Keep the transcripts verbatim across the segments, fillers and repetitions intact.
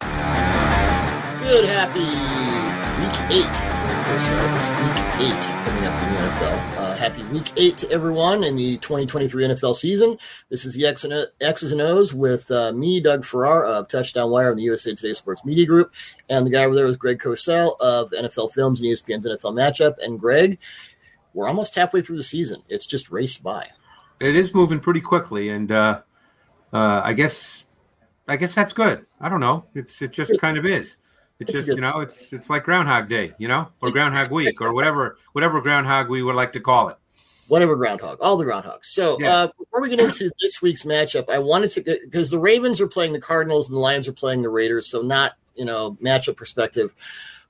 Good, happy week eight. Of course, uh, it's week eight coming up in the N F L. Uh, happy week eight to everyone in the twenty twenty-three N F L season. This is the X and X's and O's with uh, me, Doug Farrar of Touchdown Wire and the U S A Today Sports Media Group. And the guy over there is Greg Cosell of N F L Films and E S P N's N F L Matchup. And Greg, we're almost halfway through the season. It's just raced by. It is moving pretty quickly. And uh, uh, I guess I guess that's good. I don't know. It's It just kind of is. It's just, you know, it's it's like Groundhog Day, you know, or Groundhog Week, or whatever, whatever Groundhog we would like to call it. Whatever Groundhog, all the Groundhogs. So yeah. uh, before we get into this week's matchup, I wanted to get, because the Ravens are playing the Cardinals and the Lions are playing the Raiders, so not, you know, matchup perspective.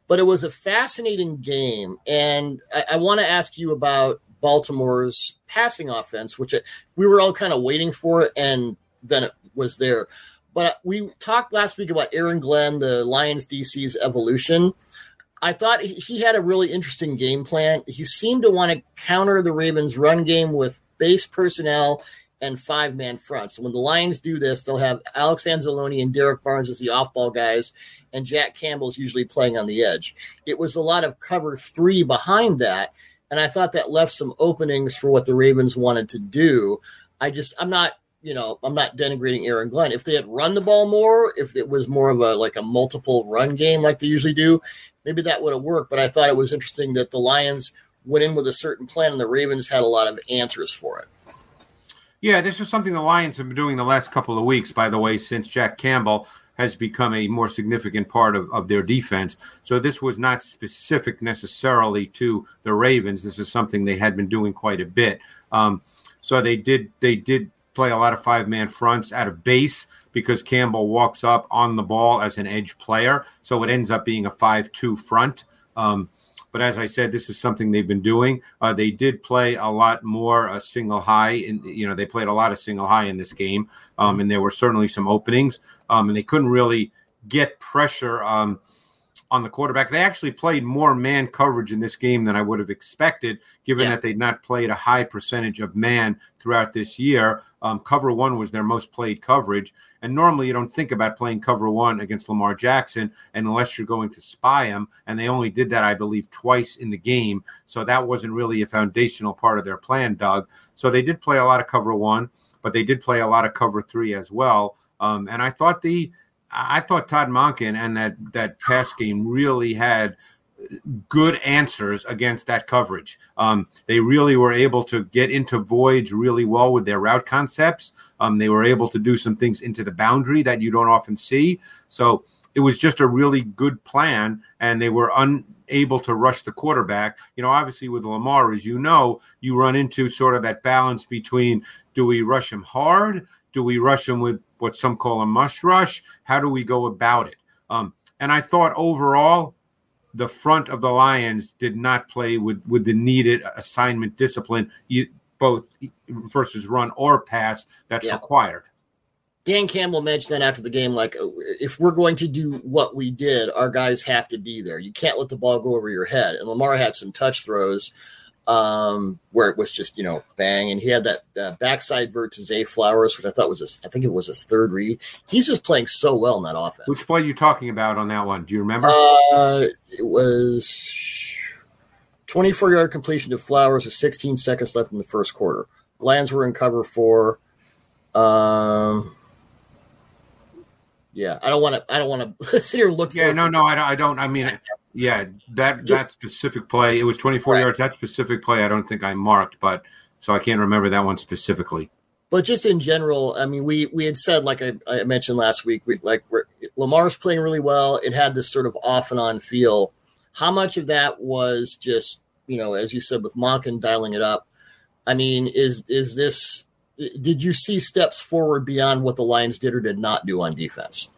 But it was a fascinating game, and I, I want to ask you about Baltimore's passing offense, which it, we were all kind of waiting for, and then it was there. But we talked last week about Aaron Glenn, the Lions D C's evolution. I thought he had a really interesting game plan. He seemed to want to counter the Ravens' run game with base personnel and five-man fronts. So when the Lions do this, they'll have Alex Anzalone and Derek Barnes as the off-ball guys, and Jack Campbell's usually playing on the edge. It was a lot of cover three behind that, and I thought that left some openings for what the Ravens wanted to do. I just – I'm not – You know, I'm not denigrating Aaron Glenn. If they had run the ball more, if it was more of a like a multiple run game like they usually do, maybe that would have worked. But I thought it was interesting that the Lions went in with a certain plan and the Ravens had a lot of answers for it. Yeah, this is something the Lions have been doing the last couple of weeks, by the way, since Jack Campbell has become a more significant part of, of their defense. So this was not specific necessarily to the Ravens. This is something they had been doing quite a bit. Um, so they did, they did. play a lot of five-man fronts out of base because Campbell walks up on the ball as an edge player. So it ends up being a five two front. Um, but as I said, this is something they've been doing. Uh, they did play a lot more a single high. In, you know, they played a lot of single high in this game, um, and there were certainly some openings. Um, and they couldn't really get pressure um, on the quarterback. They actually played more man coverage in this game than I would have expected, given yeah. that they'd not played a high percentage of man throughout this year. Um, cover one was their most played coverage. And normally you don't think about playing cover one against Lamar Jackson unless you're going to spy him. And they only did that, I believe, twice in the game. So that wasn't really a foundational part of their plan, Doug. So they did play a lot of cover one, but they did play a lot of cover three as well. Um, and I thought the I thought Todd Monken and that, that pass game really had good answers against that coverage. Um, they really were able to get into voids really well with their route concepts. Um, they were able to do some things into the boundary that you don't often see. So it was just a really good plan, and they were unable to rush the quarterback. You know, obviously with Lamar, as you know, you run into sort of that balance between, do we rush him hard? Do we rush him with what some call a mush rush? How do we go about it? Um, and I thought overall, the front of the Lions did not play with, with the needed assignment discipline, both versus run or pass, that's yeah. required. Dan Campbell mentioned that after the game, like, if we're going to do what we did, our guys have to be there. You can't let the ball go over your head. And Lamar had some touch throws um, where it was just, you know, bang. And he had that uh, backside vert to Zay Flowers, which I thought was, his, I think it was his third read. He's just playing so well in that offense. Which play are you talking about on that one? Do you remember? Uh, it was twenty-four yard completion to Flowers with sixteen seconds left in the first quarter. Lions were in cover four. Um, yeah, I don't want to, I don't want to sit here and look. Yeah, for no, no, I don't, I don't, I mean, yeah, that, that specific play, it was twenty-four right. yards. That specific play, I don't think I marked, but so I can't remember that one specifically. But just in general, I mean, we, we had said, like I, I mentioned last week, we like we're, Lamar's playing really well. It had this sort of off and on feel. How much of that was just, you know, as you said, with Monken dialing it up? I mean, is, is this, did you see steps forward beyond what the Lions did or did not do on defense?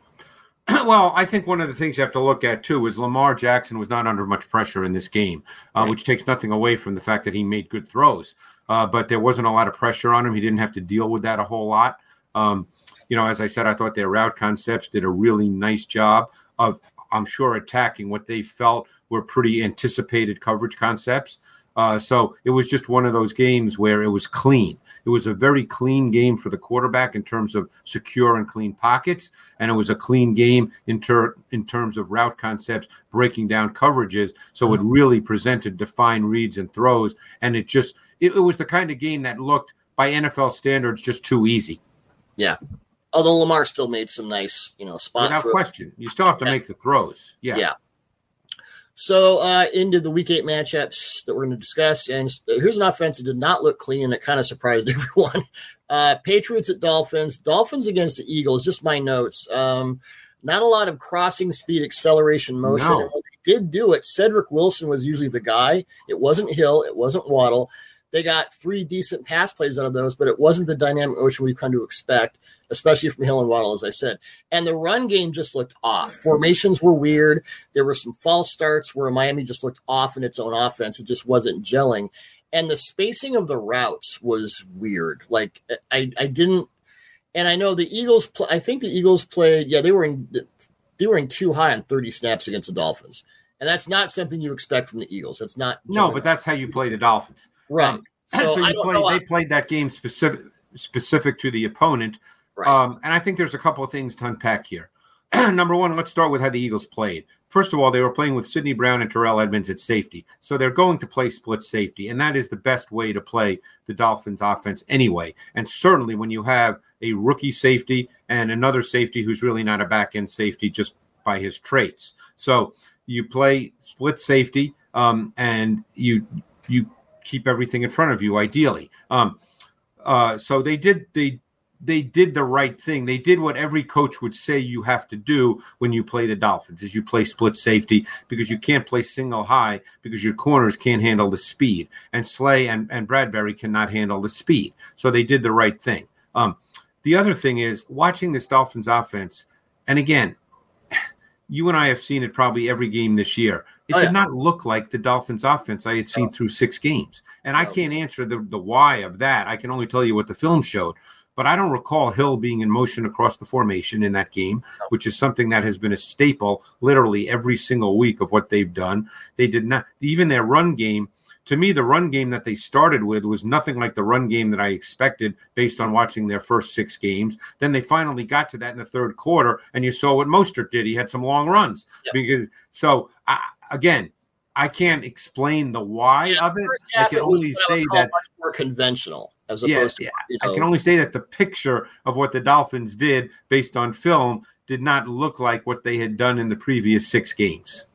Well, I think one of the things you have to look at, too, is Lamar Jackson was not under much pressure in this game, uh, right. which takes nothing away from the fact that he made good throws. Uh, but there wasn't a lot of pressure on him. He didn't have to deal with that a whole lot. Um, you know, as I said, I thought their route concepts did a really nice job of, I'm sure, attacking what they felt were pretty anticipated coverage concepts. Uh, so it was just one of those games where it was clean. It was a very clean game for the quarterback in terms of secure and clean pockets, and it was a clean game in, ter- in terms of route concepts, breaking down coverages. So it really presented defined reads and throws, and it just it, it was the kind of game that looked, by N F L standards, just too easy. Yeah. Although Lamar still made some nice, you know, spot. Without throw. question. You still have to yeah. make the throws. Yeah. Yeah. So uh, into the week eight matchups that we're going to discuss. And here's an offense that did not look clean, and it kind of surprised everyone. Uh, Patriots at Dolphins. Dolphins against the Eagles, just my notes. Um, not a lot of crossing speed, acceleration, motion. No. And when they did do it, Cedric Wilson was usually the guy. It wasn't Hill. It wasn't Waddle. They got three decent pass plays out of those, but it wasn't the dynamic motion we've come to expect, especially from Hill and Waddle, as I said. And the run game just looked off. Formations were weird. There were some false starts where Miami just looked off in its own offense. It just wasn't gelling. And the spacing of the routes was weird. Like, I, I didn't – and I know the Eagles – I think the Eagles played – yeah, they were in they were in too high on thirty snaps against the Dolphins. And that's not something you expect from the Eagles. That's not – No, but that's how you play the Dolphins. Right. Um, so so you I don't play, know. they played that game specific specific to the opponent. Right. Um, and I think there's a couple of things to unpack here. Number one, let's start with how the Eagles played. First of all, they were playing with Sidney Brown and Terrell Edmunds at safety. So they're going to play split safety, and that is the best way to play the Dolphins offense anyway. And certainly when you have a rookie safety and another safety who's really not a back-end safety just by his traits. So you play split safety, um, and you you – keep everything in front of you, ideally. Um, uh, so they did they they did the right thing. They did what every coach would say you have to do when you play the Dolphins, is you play split safety, because you can't play single high because your corners can't handle the speed, and Slay and, and Bradbury cannot handle the speed. So they did the right thing. Um, the other thing is, watching this Dolphins offense, and again, you and I have seen it probably every game this year. It oh, yeah. did not look like the Dolphins' offense I had seen oh. through six games. And I oh. can't answer the, the why of that. I can only tell you what the film showed. But I don't recall Hill being in motion across the formation in that game, oh. which is something that has been a staple literally every single week of what they've done. They did not – even their run game – to me, the run game that they started with was nothing like the run game that I expected based on watching their first six games. Then they finally got to that in the third quarter, and you saw what Mostert did. He had some long runs. Yep. Because so, I, again, I can't explain the why yeah, of it. I can it only say that much more conventional as opposed yeah, to yeah. You know, I can only say that the picture of what the Dolphins did based on film did not look like what they had done in the previous six games.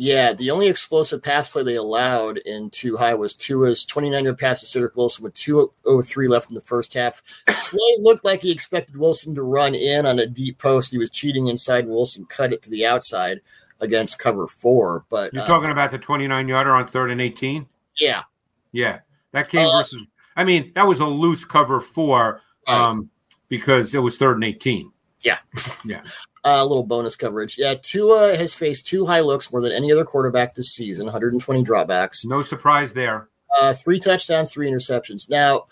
Yeah, the only explosive pass play they allowed in too high was Tua's twenty-nine-yard pass to Cedric Wilson with two oh three left in the first half. Slay looked like he expected Wilson to run in on a deep post. He was cheating inside, and Wilson cut it to the outside against cover four. But you're um, talking about the twenty-nine-yarder on third and eighteen? Yeah. Yeah, that came uh, versus – I mean, that was a loose cover four um, because it was third and eighteen. Yeah. Yeah. A uh, little bonus coverage. Yeah, Tua has faced two high looks more than any other quarterback this season, one hundred twenty drawbacks. No surprise there. Uh, three touchdowns, three interceptions. Now,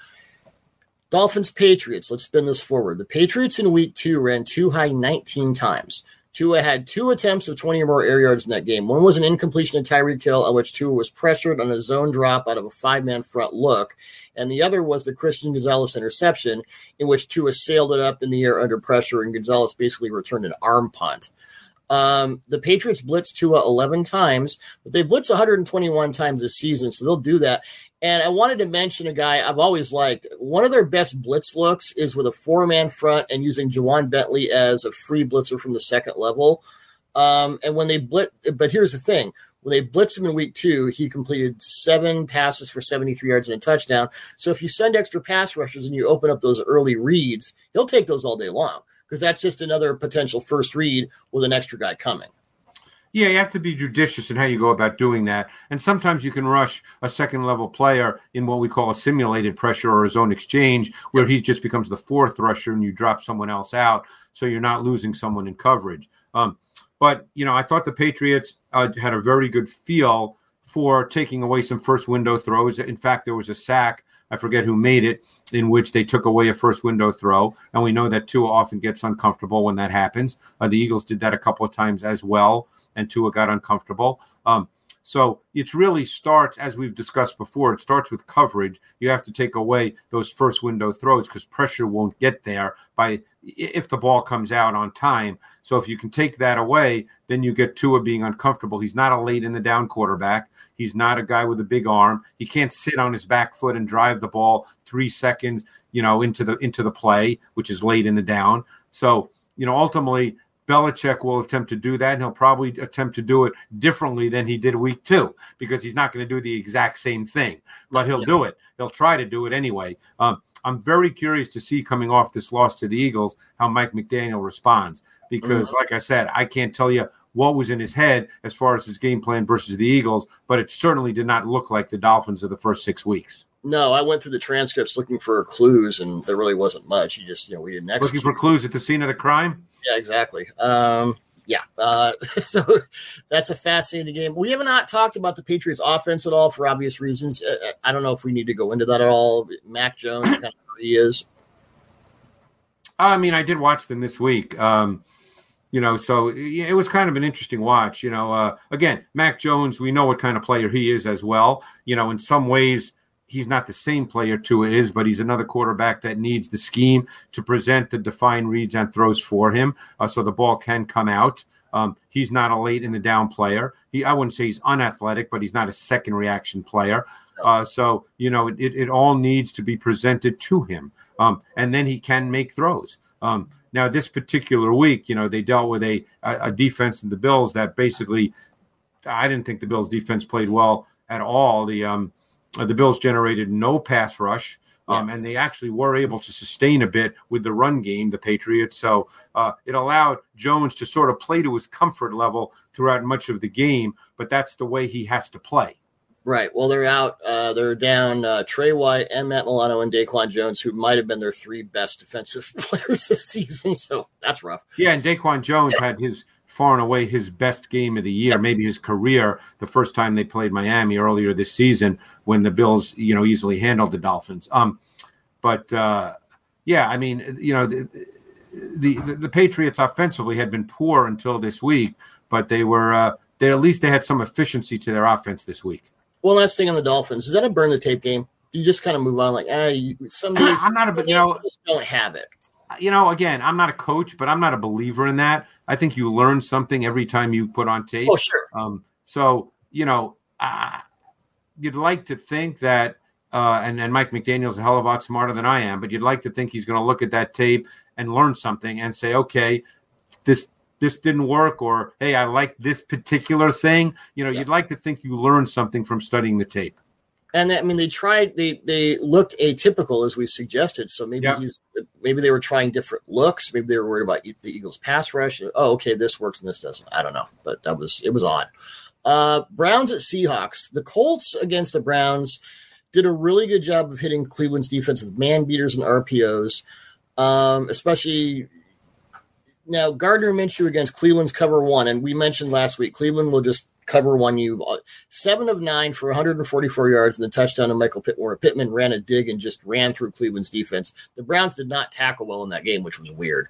Dolphins-Patriots, let's spin this forward. The Patriots in week two ran two high nineteen times. Tua had two attempts of twenty or more air yards in that game. One was an incompletion to Tyreek Hill, on which Tua was pressured on a zone drop out of a five-man front look, and the other was the Christian Gonzalez interception, in which Tua sailed it up in the air under pressure, and Gonzalez basically returned an arm punt. Um, the Patriots blitzed Tua eleven times, but they blitzed one hundred twenty-one times this season, so they'll do that. And I wanted to mention a guy I've always liked. One of their best blitz looks is with a four-man front and using Jawan Bentley as a free blitzer from the second level. Um, and when they blitz, but here's the thing: when they blitzed him in week two, he completed seven passes for seventy-three yards and a touchdown. So if you send extra pass rushers and you open up those early reads, he'll take those all day long, because that's just another potential first read with an extra guy coming. Yeah, you have to be judicious in how you go about doing that. And sometimes you can rush a second-level player in what we call a simulated pressure or a zone exchange, where he just becomes the fourth rusher and you drop someone else out, so you're not losing someone in coverage. Um, but, you know, I thought the Patriots uh, had a very good feel for taking away some first window throws. In fact, there was a sack, I forget who made it, in which they took away a first window throw. And we know that Tua often gets uncomfortable when that happens. Uh, the Eagles did that a couple of times as well, and Tua got uncomfortable. Um, so it really starts, as we've discussed before, it starts with coverage. You have to take away those first window throws because pressure won't get there by if the ball comes out on time. So if you can take that away, then you get Tua being uncomfortable. He's not a late in the down quarterback. He's not a guy with a big arm. He can't sit on his back foot and drive the ball three seconds, you know, into the into the play, which is late in the down. So, you know, ultimately, Belichick will attempt to do that, and he'll probably attempt to do it differently than he did week two because he's not going to do the exact same thing, but he'll yeah. do it. He'll try to do it anyway. Um, I'm very curious to see, coming off this loss to the Eagles, how Mike McDaniel responds because, mm-hmm. like I said, I can't tell you what was in his head as far as his game plan versus the Eagles, but it certainly did not look like the Dolphins of the first six weeks. No, I went through the transcripts looking for clues, and there really wasn't much. You just, you know, we didn't execute. Looking for clues at the scene of the crime? Yeah, exactly. Um, yeah, uh, so that's a fascinating game. We have not talked about the Patriots' offense at all for obvious reasons. I don't know if we need to go into that at all. Mac Jones, kind of who he is. I mean, I did watch them this week. Um, You know, so it was kind of an interesting watch. You know, uh, again, Mac Jones, we know what kind of player he is as well. You know, in some ways, he's not the same player Tua is, but he's another quarterback that needs the scheme to present the defined reads and throws for him, uh, so the ball can come out. Um, he's not a late in the down player. He, I wouldn't say he's unathletic, but he's not a second reaction player. Uh, so, you know, it, it all needs to be presented to him. Um, and then he can make throws. Um, now, this particular week, you know, they dealt with a, a defense in the Bills that basically, I didn't think the Bills defense played well at all. The, um, the Bills generated no pass rush. Um, and they actually were able to sustain a bit with the run game, the Patriots. So uh, it allowed Jones to sort of play to his comfort level throughout much of the game, but that's the way he has to play. Right. Well, they're out. Uh, they're down uh, Trey White and Matt Milano and Daquan Jones, who might have been their three best defensive players this season. So that's rough. Yeah, and Daquan Jones had his far and away his best game of the year, maybe his career, the first time they played Miami earlier this season when the Bills, you know, easily handled the Dolphins. Um, but, uh, yeah, I mean, you know, the, the the Patriots offensively had been poor until this week, but they were uh, they at least they had some efficiency to their offense this week. One last thing on the Dolphins. Is that a burn the tape game? Do you just kind of move on like, ah, hey, some days I'm not a, you know, just don't have it. You know, again, I'm not a coach, but I'm not a believer in that. I think you learn something every time you put on tape. Oh, sure. Um, so, you know, uh, you'd like to think that, uh, and, and Mike McDaniel's a hell of a lot smarter than I am, but you'd like to think he's going to look at that tape and learn something and say, okay, this this didn't work, or, hey, I like this particular thing. You know, yeah. You'd like to think you learn something from studying the tape. And I mean, they tried. They they looked atypical, as we suggested. So maybe yeah. he's, maybe they were trying different looks. Maybe they were worried about the Eagles' pass rush. Oh, okay, this works and this doesn't. I don't know, but that was it was odd. Uh, Browns at Seahawks. The Colts against the Browns did a really good job of hitting Cleveland's defense with man beaters and R P Os, um, especially. Now, Gardner Minshew against Cleveland's cover one, and we mentioned last week, Cleveland will just cover one you. Seven of nine for one hundred forty-four yards and the touchdown of Michael Pitt, where Pittman ran a dig and just ran through Cleveland's defense. The Browns did not tackle well in that game, which was weird.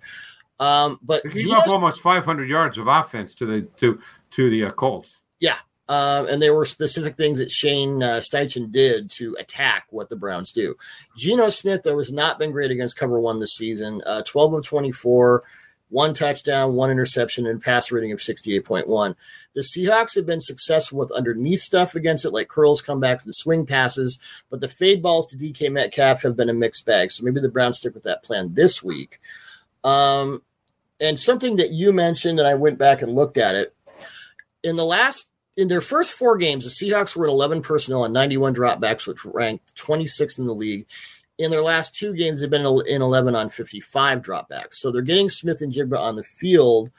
Um, but they gave up almost five hundred yards of offense to the to to the uh, Colts. Yeah, um, and there were specific things that Shane uh, Steichen did to attack what the Browns do. Geno Smith, though, has not been great against cover one this season. Uh, twelve of twenty-four. One touchdown, one interception, and pass rating of sixty-eight point one. The Seahawks have been successful with underneath stuff against it, like curls, comebacks, and swing passes, but the fade balls to D K Metcalf have been a mixed bag, so maybe the Browns stick with that plan this week. Um, and something that you mentioned, and I went back and looked at it, in the last in their first four games, the Seahawks were at eleven personnel and ninety-one dropbacks, which ranked twenty-sixth in the league. In their last two games, they've been in eleven on fifty-five dropbacks. So they're getting Smith and Jigba on the field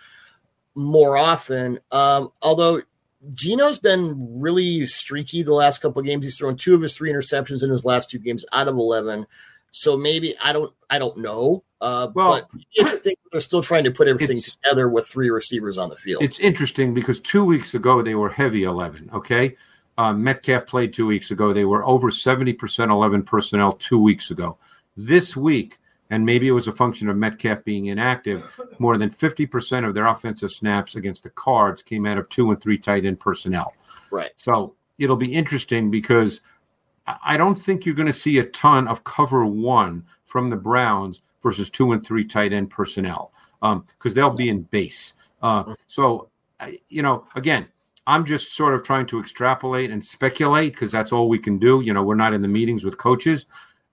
more often. Um, although Geno's been really streaky the last couple of games. He's thrown two of his three interceptions in his last two games out of eleven. So maybe I don't I don't know. Uh, well, but it's a thing they're still trying to put everything together with three receivers on the field. It's interesting because two weeks ago they were heavy eleven. Okay, uh, Metcalf played two weeks ago. They were over seventy percent eleven personnel two weeks ago. This week, and maybe it was a function of Metcalf being inactive, more than fifty percent of their offensive snaps against the Cards came out of two and three tight end personnel. Right. So it'll be interesting because I don't think you're going to see a ton of cover one from the Browns versus two and three tight end personnel because um, they'll be in base. Uh, so, you know, again, I'm just sort of trying to extrapolate and speculate because that's all we can do. You know, we're not in the meetings with coaches.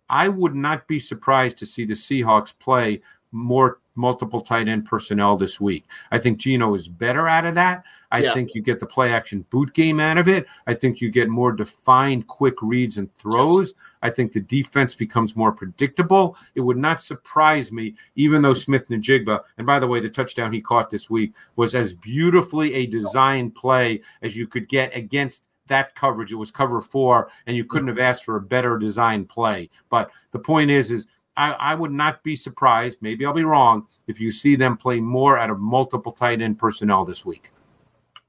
I would not be surprised to see the Seahawks play more multiple tight end personnel this week. I think Geno is better out of that. I yeah. think you get the play-action boot game out of it. I think you get more defined quick reads and throws. Yes. I think the defense becomes more predictable. It would not surprise me, even though Smith-Njigba, and by the way, the touchdown he caught this week was as beautifully a design play as you could get against that coverage. It was cover four, and you couldn't have asked for a better design play. But the point is, is I, I would not be surprised, maybe I'll be wrong, if you see them play more out of multiple tight end personnel this week.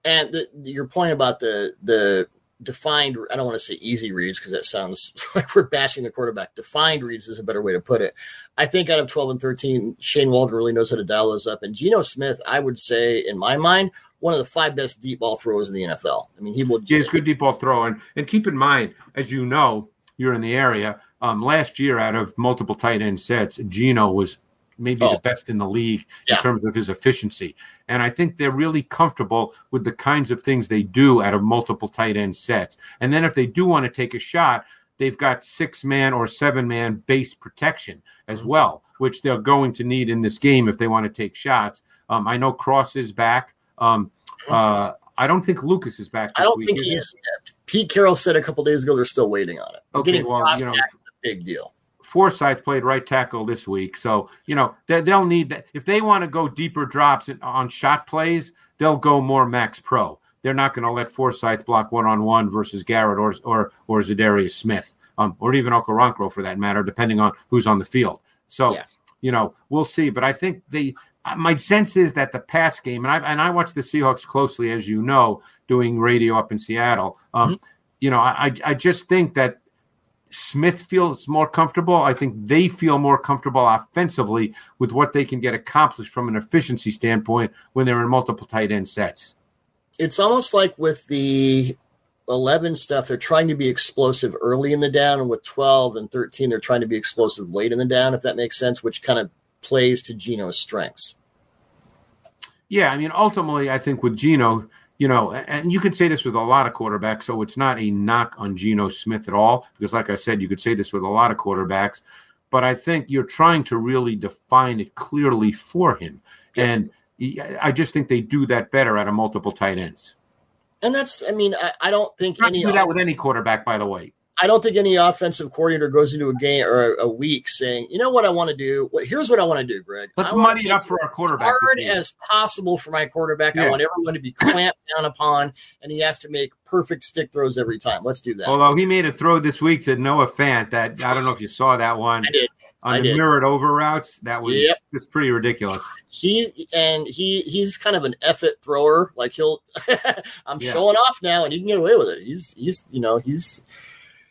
And the, your point about the the defined, I don't want to say easy reads because that sounds like we're bashing the quarterback. Defined reads is a better way to put it. I think out of twelve and thirteen, Shane Waldron really knows how to dial those up. And Geno Smith, I would say, in my mind, one of the five best deep ball throwers in the N F L. I mean, he will. Yeah, he's a good deep ball thrower. And, and keep in mind, as you know, you're in the area. Um, last year, out of multiple tight end sets, Geno was maybe oh. the best in the league yeah. in terms of his efficiency. And I think they're really comfortable with the kinds of things they do out of multiple tight end sets. And then if they do want to take a shot, they've got six-man or seven-man base protection as well, which they're going to need in this game if they want to take shots. Um, I know Cross is back. Um, uh, I don't think Lucas is back this I don't week, think he is. Pete Carroll said a couple days ago they're still waiting on it. Okay, Getting well, Cross you know, back is a big deal. Forsythe played right tackle this week. So, you know, they, they'll need that. If they want to go deeper drops on shot plays, they'll go more max pro. They're not going to let Forsythe block one-on-one versus Garrett or or, or Zadarius Smith um, or even Okoronkwo for that matter, depending on who's on the field. So, yeah. you know, we'll see. But I think the my sense is that the pass game, and I and I watch the Seahawks closely, as you know, doing radio up in Seattle. Um, mm-hmm. You know, I I just think that Smith feels more comfortable. I think they feel more comfortable offensively with what they can get accomplished from an efficiency standpoint when they're in multiple tight end sets. It's almost like with the eleven stuff, they're trying to be explosive early in the down, and with twelve and thirteen, they're trying to be explosive late in the down, if that makes sense, which kind of plays to Geno's strengths. Yeah, I mean, ultimately, I think with Geno, you know, and you could say this with a lot of quarterbacks, so it's not a knock on Geno Smith at all, because like I said, you could say this with a lot of quarterbacks, but I think you're trying to really define it clearly for him. And I just think they do that better out of multiple tight ends. And that's, I mean, I, I don't think any do that with any quarterback, by the way. I don't think any offensive coordinator goes into a game or a, a week saying, you know what I want to do? Well, here's what I want to do, Greg. Let's muddy it up for our quarterback. As hard as possible for my quarterback. Yeah. I want everyone to be clamped down upon, and he has to make perfect stick throws every time. Let's do that. Although he made a throw this week to Noah Fant that I don't know if you saw that one. I did. On I the did. mirrored over routes. That was yep. just pretty ridiculous. He and he he's kind of an effort thrower. Like he'll I'm yeah. showing off now, and he can get away with it. He's he's you know, he's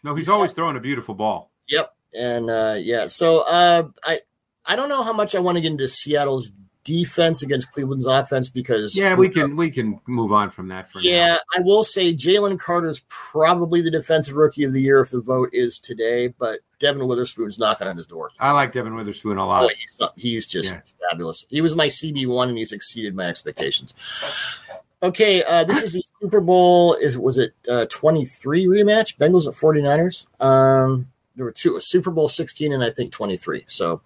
No, he's, he's always throwing a beautiful ball. Yep. And, uh, yeah, so uh, I I don't know how much I want to get into Seattle's defense against Cleveland's offense because – Yeah, we can we can move on from that for yeah, now. Yeah, I will say Jalen Carter's probably the defensive rookie of the year if the vote is today, but Devin Witherspoon's knocking on his door. I like Devin Witherspoon a lot. Oh, he's, he's just yeah. fabulous. He was my C B one, and he's exceeded my expectations. Okay, uh, this is the Super Bowl. Is, was it uh, twenty-three rematch? Bengals at forty-niners. Um, there were two, Super Bowl sixteen and I think twenty-three. So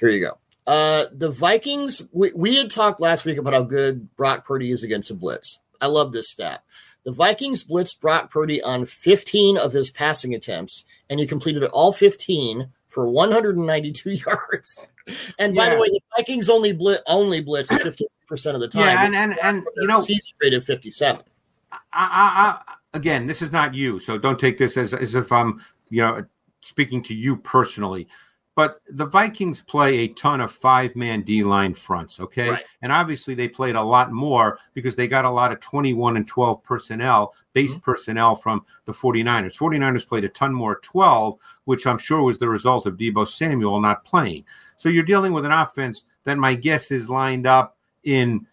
here you go. Uh, the Vikings, we, we had talked last week about how good Brock Purdy is against the blitz. I love this stat. The Vikings blitzed Brock Purdy on fifteen of his passing attempts, and he completed all fifteen for one hundred ninety-two yards. And by yeah. the way, the Vikings only, blit, only blitzed fifteen percent of the time. Yeah, and, and, and you know, season rate of fifty-seven. I, I, I, again, this is not you, so don't take this as, as if I'm, you know, speaking to you personally. But the Vikings play a ton of five-man D-line fronts, okay? Right. And obviously they played a lot more because they got a lot of twenty-one and twelve personnel, base mm-hmm. personnel from the 49ers. 49ers played a ton more twelve, which I'm sure was the result of Deebo Samuel not playing. So you're dealing with an offense that my guess is lined up in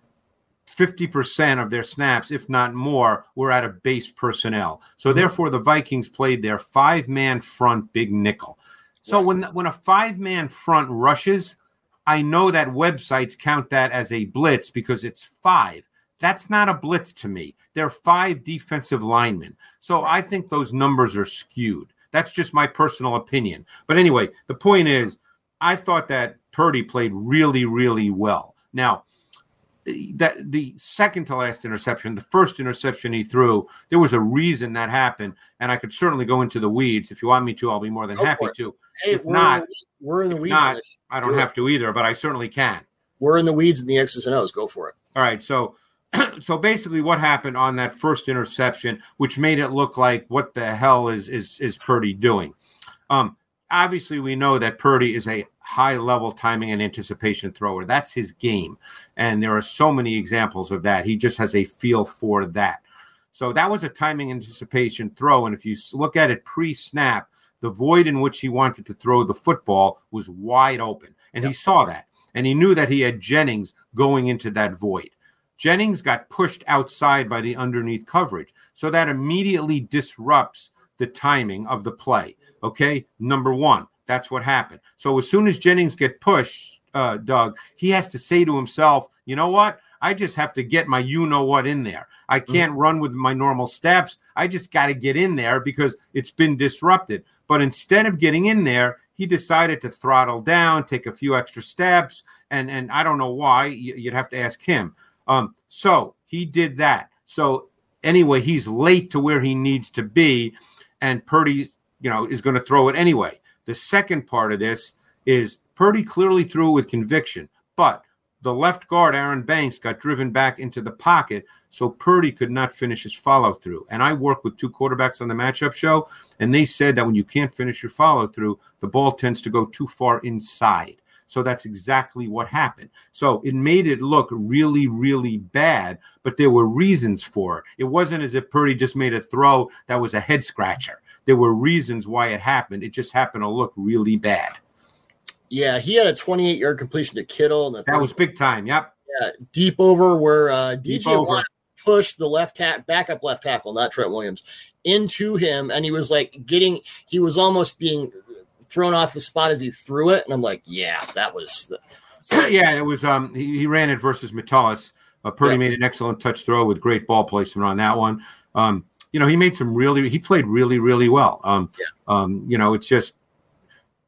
fifty percent of their snaps, if not more, were out of base personnel. So mm-hmm. therefore the Vikings played their five-man front big nickel. So when when a five-man front rushes, I know that websites count that as a blitz because it's five. That's not a blitz to me. They're five defensive linemen. So I think those numbers are skewed. That's just my personal opinion. But anyway, the point is, I thought that Purdy played really, really well. Now, that the second to last interception, the first interception he threw, there was a reason that happened, and I could certainly go into the weeds. If you want me to, I'll be more than go happy to. Hey, if we're not, in the, we're in the weeds. Not, I don't do have it. to either, but I certainly can. We're in the weeds in the X's and O's. Go for it. All right. So, so basically, what happened on that first interception, which made it look like what the hell is is is Purdy doing? Um, obviously, we know that Purdy is a high-level timing and anticipation thrower. That's his game, and there are so many examples of that. He just has a feel for that. So that was a timing anticipation throw, and if you look at it pre-snap, the void in which he wanted to throw the football was wide open, and yep. he saw that, and he knew that he had Jennings going into that void. Jennings got pushed outside by the underneath coverage, so that immediately disrupts the timing of the play, okay? Number one. That's what happened. So as soon as Jennings get pushed, uh, Doug, he has to say to himself, you know what? I just have to get my you-know-what in there. I can't mm-hmm. run with my normal steps. I just got to get in there because it's been disrupted. But instead of getting in there, he decided to throttle down, take a few extra steps, and, and I don't know why. You'd have to ask him. Um, so he did that. So anyway, he's late to where he needs to be, and Purdy, you know, is going to throw it anyway. The second part of this is Purdy clearly threw with conviction, but the left guard, Aaron Banks, got driven back into the pocket, so Purdy could not finish his follow-through. And I worked with two quarterbacks on the matchup show, and they said that when you can't finish your follow-through, the ball tends to go too far inside. So that's exactly what happened. So it made it look really, really bad, but there were reasons for it. It wasn't as if Purdy just made a throw that was a head-scratcher. There were reasons why it happened. It just happened to look really bad. Yeah, he had a twenty-eight-yard completion to Kittle. And that was big time, yep. Yeah, deep over where uh, D J over. Watt pushed the left ta- backup left tackle, not Trent Williams, into him, and he was like getting – he was almost being thrown off his spot as he threw it, and I'm like, yeah, that was the- – Yeah, it was um, – he, he ran it versus Metellus. Uh, Purdy yeah. made an excellent touch throw with great ball placement on that one. Um You know, he made some really – he played really, really well. Um, yeah. um, you know, it's just –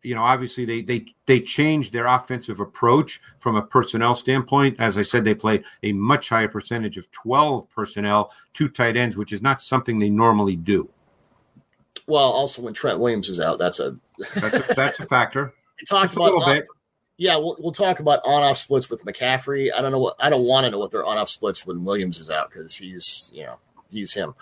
you know, obviously they they they changed their offensive approach from a personnel standpoint. As I said, they play a much higher percentage of twelve personnel, two tight ends, which is not something they normally do. Well, also when Trent Williams is out, that's a – that's a, that's a factor. We talked just about a little on, bit. Yeah, we'll we'll talk about on-off splits with McCaffrey. I don't know what – I don't want to know what their on-off splits when Williams is out because he's, you know, he's him.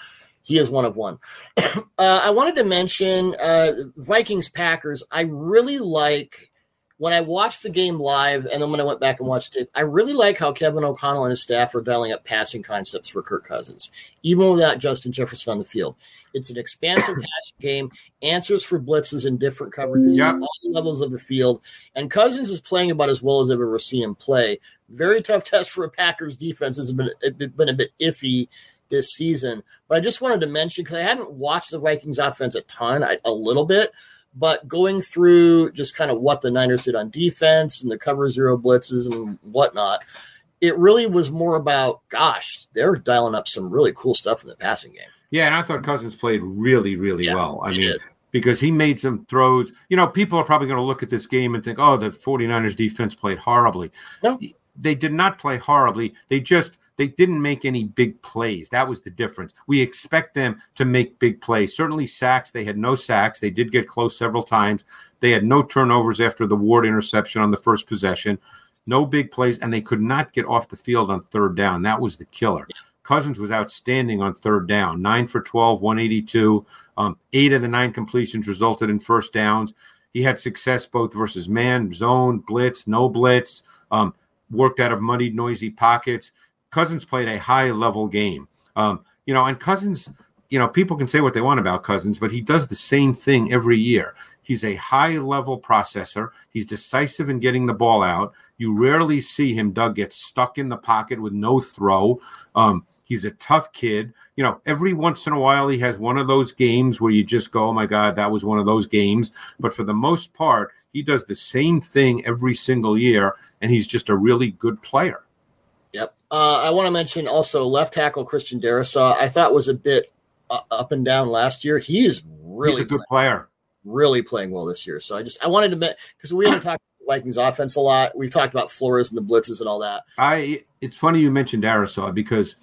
He is one of one. uh, I wanted to mention uh, Vikings-Packers. I really like when I watched the game live and then when I went back and watched it, I really like how Kevin O'Connell and his staff are dialing up passing concepts for Kirk Cousins, even without Justin Jefferson on the field. It's an expansive passing game, answers for blitzes in different coverages yep. on all levels of the field, and Cousins is playing about as well as I've ever seen him play. Very tough test for a Packers defense. It's been, it's been a bit iffy this season, but I just wanted to mention because I hadn't watched the Vikings offense a ton, I, a little bit, but going through just kind of what the Niners did on defense and the cover zero blitzes and whatnot, it really was more about, gosh, they're dialing up some really cool stuff in the passing game. Yeah, and I thought Cousins played really, really yeah, well. I mean, did. Because he made some throws. You know, people are probably going to look at this game and think, oh, the 49ers defense played horribly. No. They did not play horribly. They just They didn't make any big plays. That was the difference. We expect them to make big plays. Certainly sacks. They had no sacks. They did get close several times. They had no turnovers after the Ward interception on the first possession. No big plays, and they could not get off the field on third down. That was the killer. Yeah. Cousins was outstanding on third down. nine for twelve, one eighty-two. Um, eight of the nine completions resulted in first downs. He had success both versus man, zone, blitz, no blitz, um, worked out of muddy, noisy pockets. Cousins played a high-level game. Um, you know, and Cousins, you know, people can say what they want about Cousins, but he does the same thing every year. He's a high-level processor. He's decisive in getting the ball out. You rarely see him, Doug, get stuck in the pocket with no throw. Um, he's a tough kid. You know, every once in a while he has one of those games where you just go, oh, my God, that was one of those games. But for the most part, he does the same thing every single year, and he's just a really good player. Yep. Uh, I want to mention also left tackle Christian Darrisaw. I thought was a bit uh, up and down last year. He is really He's a good playing, player, really playing well this year. So I just I wanted to mention because we haven't talked about Vikings offense a lot. We've talked about Flores and the blitzes and all that. I it's funny you mentioned Darrisaw because,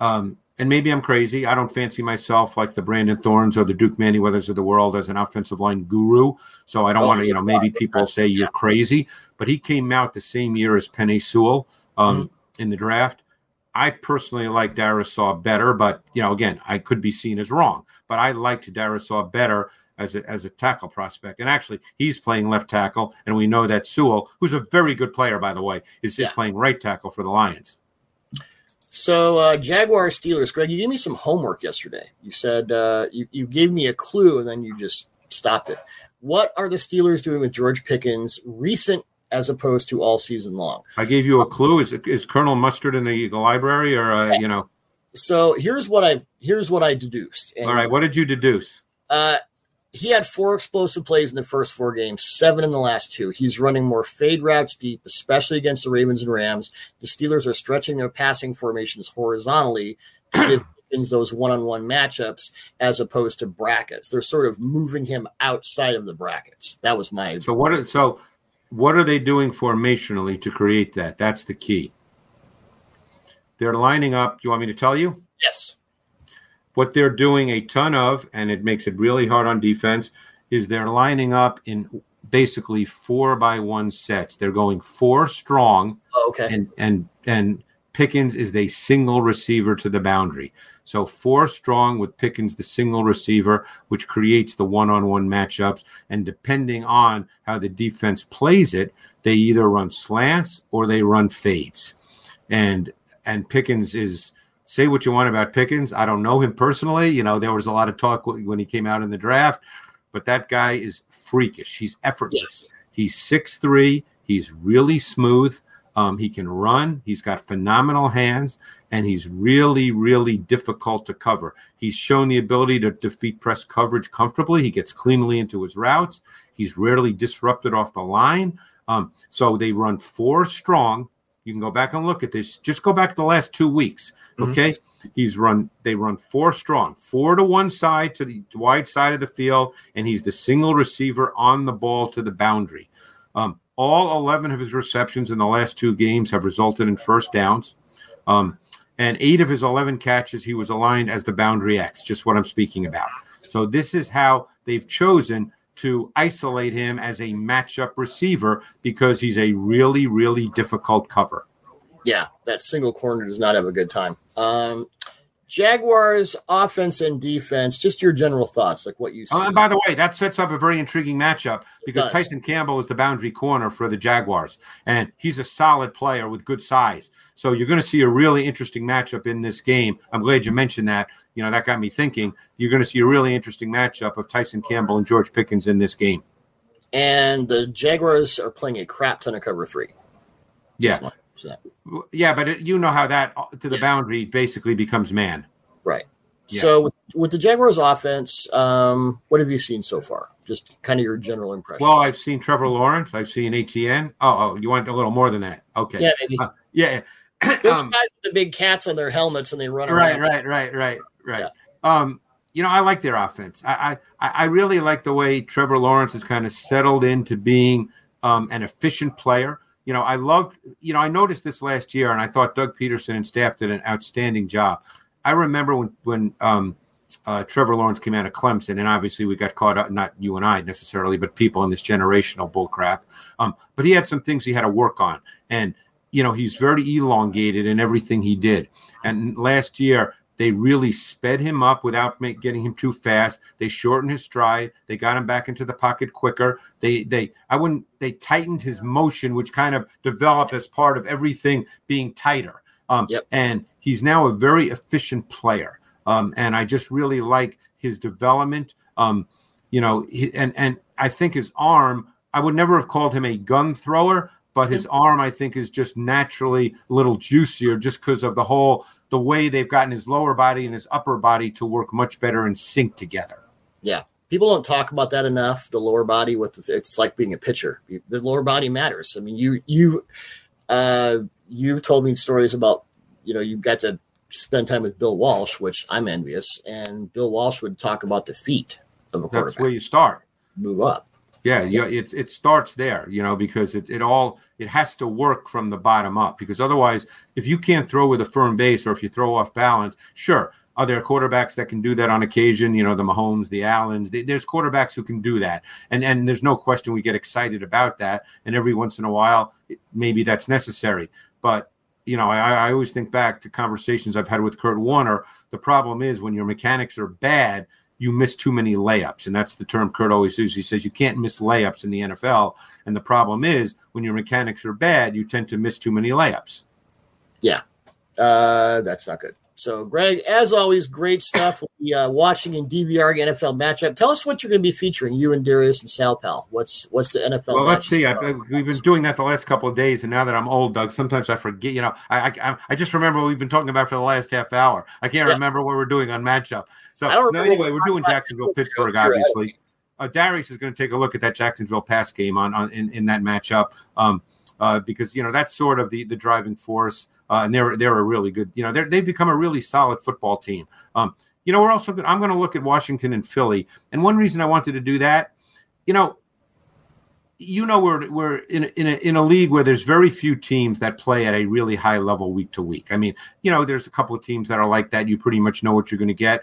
um, and maybe I'm crazy. I don't fancy myself like the Brandon Thorns or the Duke Mannyweathers of the world as an offensive line guru. So I don't oh, want to you know maybe people say you're yeah. crazy, but he came out the same year as Penei Sewell. Um, mm-hmm. in the draft. I personally like Darrisaw better, but, you know, again, I could be seen as wrong, but I liked Darrisaw better as a, as a tackle prospect. And actually he's playing left tackle. And we know that Sewell, who's a very good player, by the way, is just yeah. playing right tackle for the Lions. So uh Jaguars, Steelers, Greg, you gave me some homework yesterday. You said uh, you, you gave me a clue and then you just stopped it. What are the Steelers doing with George Pickens recent as opposed to all season long? I gave you a clue. Is is Colonel Mustard in the Eagle Library or, uh, yes. you know? So here's what I here's what I deduced. And, all right. What did you deduce? Uh, he had four explosive plays in the first four games, seven in the last two. He's running more fade routes deep, especially against the Ravens and Rams. The Steelers are stretching their passing formations horizontally to give Pickens those one-on-one matchups as opposed to brackets. They're sort of moving him outside of the brackets. That was my So what are, so – What are they doing formationally to create that? That's the key. They're lining up. Do you want me to tell you? Yes. What they're doing a ton of, and it makes it really hard on defense, is they're lining up in basically four by one sets. They're going four strong. Oh, okay. And, and, and Pickens is a single receiver to the boundary. So four strong with Pickens, the single receiver, which creates the one-on-one matchups. And depending on how the defense plays it, they either run slants or they run fades. And and Pickens is – say what you want about Pickens. I don't know him personally. You know, there was a lot of talk when he came out in the draft. But that guy is freakish. He's effortless. Yes. He's six three. He's really smooth. Um, he can run. He's got phenomenal hands, and he's really, really difficult to cover. He's shown the ability to defeat press coverage comfortably. He gets cleanly into his routes. He's rarely disrupted off the line. Um, so they run four strong. You can go back and look at this. Just go back the last two weeks, okay? Mm-hmm. He's run. They run four strong, four to one side to the wide side of the field, and he's the single receiver on the ball to the boundary. Um, All eleven of his receptions in the last two games have resulted in first downs. Um, and eight of his eleven catches, he was aligned as the boundary X, just what I'm speaking about. So this is how they've chosen to isolate him as a matchup receiver because he's a really, really difficult cover. Yeah, that single corner does not have a good time. Um, Jaguars offense and defense, just your general thoughts, like what you see. Oh, and by the way, that sets up a very intriguing matchup because Tyson Campbell is the boundary corner for the Jaguars, and he's a solid player with good size. So you're going to see a really interesting matchup in this game. I'm glad you mentioned that. You know, that got me thinking. You're going to see a really interesting matchup of Tyson Campbell and George Pickens in this game. And the Jaguars are playing a crap ton of cover three. Yeah. So. Yeah, but it, you know how that to the yeah. boundary basically becomes man. Right. Yeah. So with, with the Jaguars offense, um, what have you seen so far? Just kind of your general impression. Well, I've seen Trevor Lawrence. I've seen A T N. Oh, oh you want a little more than that. Okay. Yeah, maybe. Uh, yeah. Those um, guys with the big cats on their helmets and they run right, around. Right, right, right, right, right. Yeah. Um, you know, I like their offense. I, I, I really like the way Trevor Lawrence has kind of settled into being um, an efficient player. You know, I loved, you know, I noticed this last year, and I thought Doug Peterson and staff did an outstanding job. I remember when when um, uh, Trevor Lawrence came out of Clemson, and obviously we got caught up, not you and I necessarily, but people in this generational bullcrap. Um, but he had some things he had to work on. And, you know, he's very elongated in everything he did. And last year, They really sped him up without make, getting him too fast. They shortened his stride. They got him back into the pocket quicker. They they I wouldn't they tightened his motion, which kind of developed as part of everything being tighter. Um, yep. And he's now a very efficient player. Um, and I just really like his development. Um, you know, he, and and I think his arm. I would never have called him a gun thrower, but his arm, I think, is just naturally a little juicier, just because of the whole. The way they've gotten his lower body and his upper body to work much better and sync together. Yeah. People don't talk about that enough. The lower body with the, it's like being a pitcher. You, the lower body matters. I mean, you, you, uh, you told me stories about, you know, you got to spend time with Bill Walsh, which I'm envious. And Bill Walsh would talk about the feet of a quarterback. That's where you start. Move up. Yeah, yeah, it it starts there, you know, because it it all it has to work from the bottom up. Because otherwise, if you can't throw with a firm base, or if you throw off balance, sure, are there quarterbacks that can do that on occasion? You know, the Mahomes, the Allens. The, there's quarterbacks who can do that, and and there's no question we get excited about that. And every once in a while, it, maybe that's necessary. But you know, I, I always think back to conversations I've had with Kurt Warner. The problem is when your mechanics are bad, you miss too many layups. And that's the term Kurt always uses. He says you can't miss layups in the N F L. And the problem is when your mechanics are bad, you tend to miss too many layups. Yeah, uh, that's not good. So, Greg, as always, great stuff. We'll be uh, watching and DVRing N F L Matchup. Tell us what you're going to be featuring, you and Darius and Sal Pal. What's what's the N F L Well, matchup? Let's see. I, I, we've been doing that the last couple of days, and now that I'm old, Doug, sometimes I forget. You know, I I, I just remember what we've been talking about for the last half hour. I can't yeah. remember what we're doing on Matchup. So, no, anyway, we're doing Jacksonville-Pittsburgh, obviously. Uh, Darius is going to take a look at that Jacksonville pass game on, on in, in that matchup um, uh, because, you know, that's sort of the, the driving force. Uh, and they're they're a really good, you know, they they've become a really solid football team. Um, you know, we're also good. I'm going to look at Washington and Philly, and one reason I wanted to do that, you know, you know, we're we're in in a, in a league where there's very few teams that play at a really high level week to week. I mean, you know, there's a couple of teams that are like that. You pretty much know what you're going to get,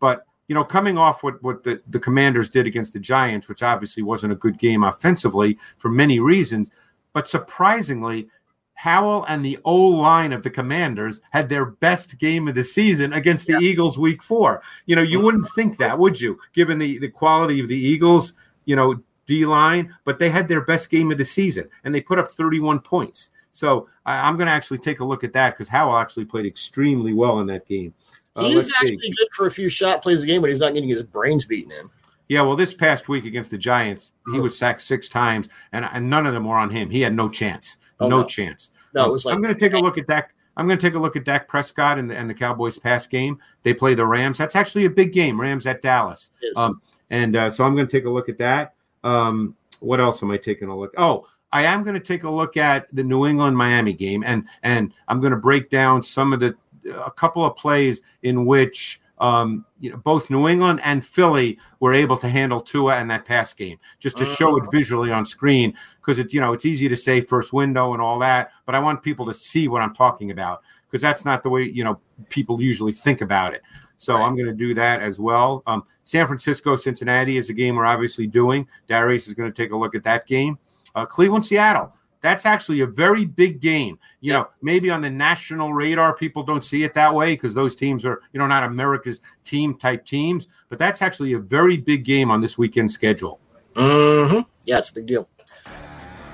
but you know, coming off what what the, the Commanders did against the Giants, which obviously wasn't a good game offensively for many reasons, but surprisingly, Howell and the O-line of the Commanders had their best game of the season against the yeah. Eagles week four. You know, you wouldn't think that, would you, given the, the quality of the Eagles, you know, D-line, but they had their best game of the season, and they put up thirty-one points. So I, I'm going to actually take a look at that because Howell actually played extremely well in that game. Uh, he's actually see. good for a few shot plays a game when he's not getting his brains beaten in. Yeah, well, this past week against the Giants, he was sacked six times, and, and none of them were on him. He had no chance. Oh, no, no chance. No, it was like I'm going to take a look at Dak. I'm going to take a look at Dak Prescott and the and the Cowboys' pass game. They play the Rams. That's actually a big game. Rams at Dallas. Um, and uh, so I'm going to take a look at that. Um, what else am I taking a look? Oh, I am going to take a look at the New England Miami game, and and I'm going to break down some of the a couple of plays in which. Um, you know, both New England and Philly were able to handle Tua and that pass game, just to show it visually on screen, because it's, you know, it's easy to say first window and all that, but I want people to see what I'm talking about, because that's not the way, you know, people usually think about it. So right. I'm going to do that as well. Um, San Francisco, Cincinnati is a game we're obviously doing. Darius is going to take a look at that game. Uh, Cleveland, Seattle. That's actually a very big game. You know, maybe on the national radar, people don't see it that way because those teams are, you know, not America's team type teams. But that's actually a very big game on this weekend schedule. Mm-hmm. Yeah, it's a big deal.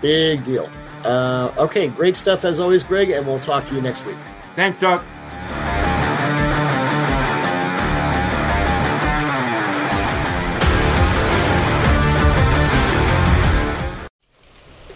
Big deal. Uh, okay, great stuff as always, Greg, and we'll talk to you next week. Thanks, Doug.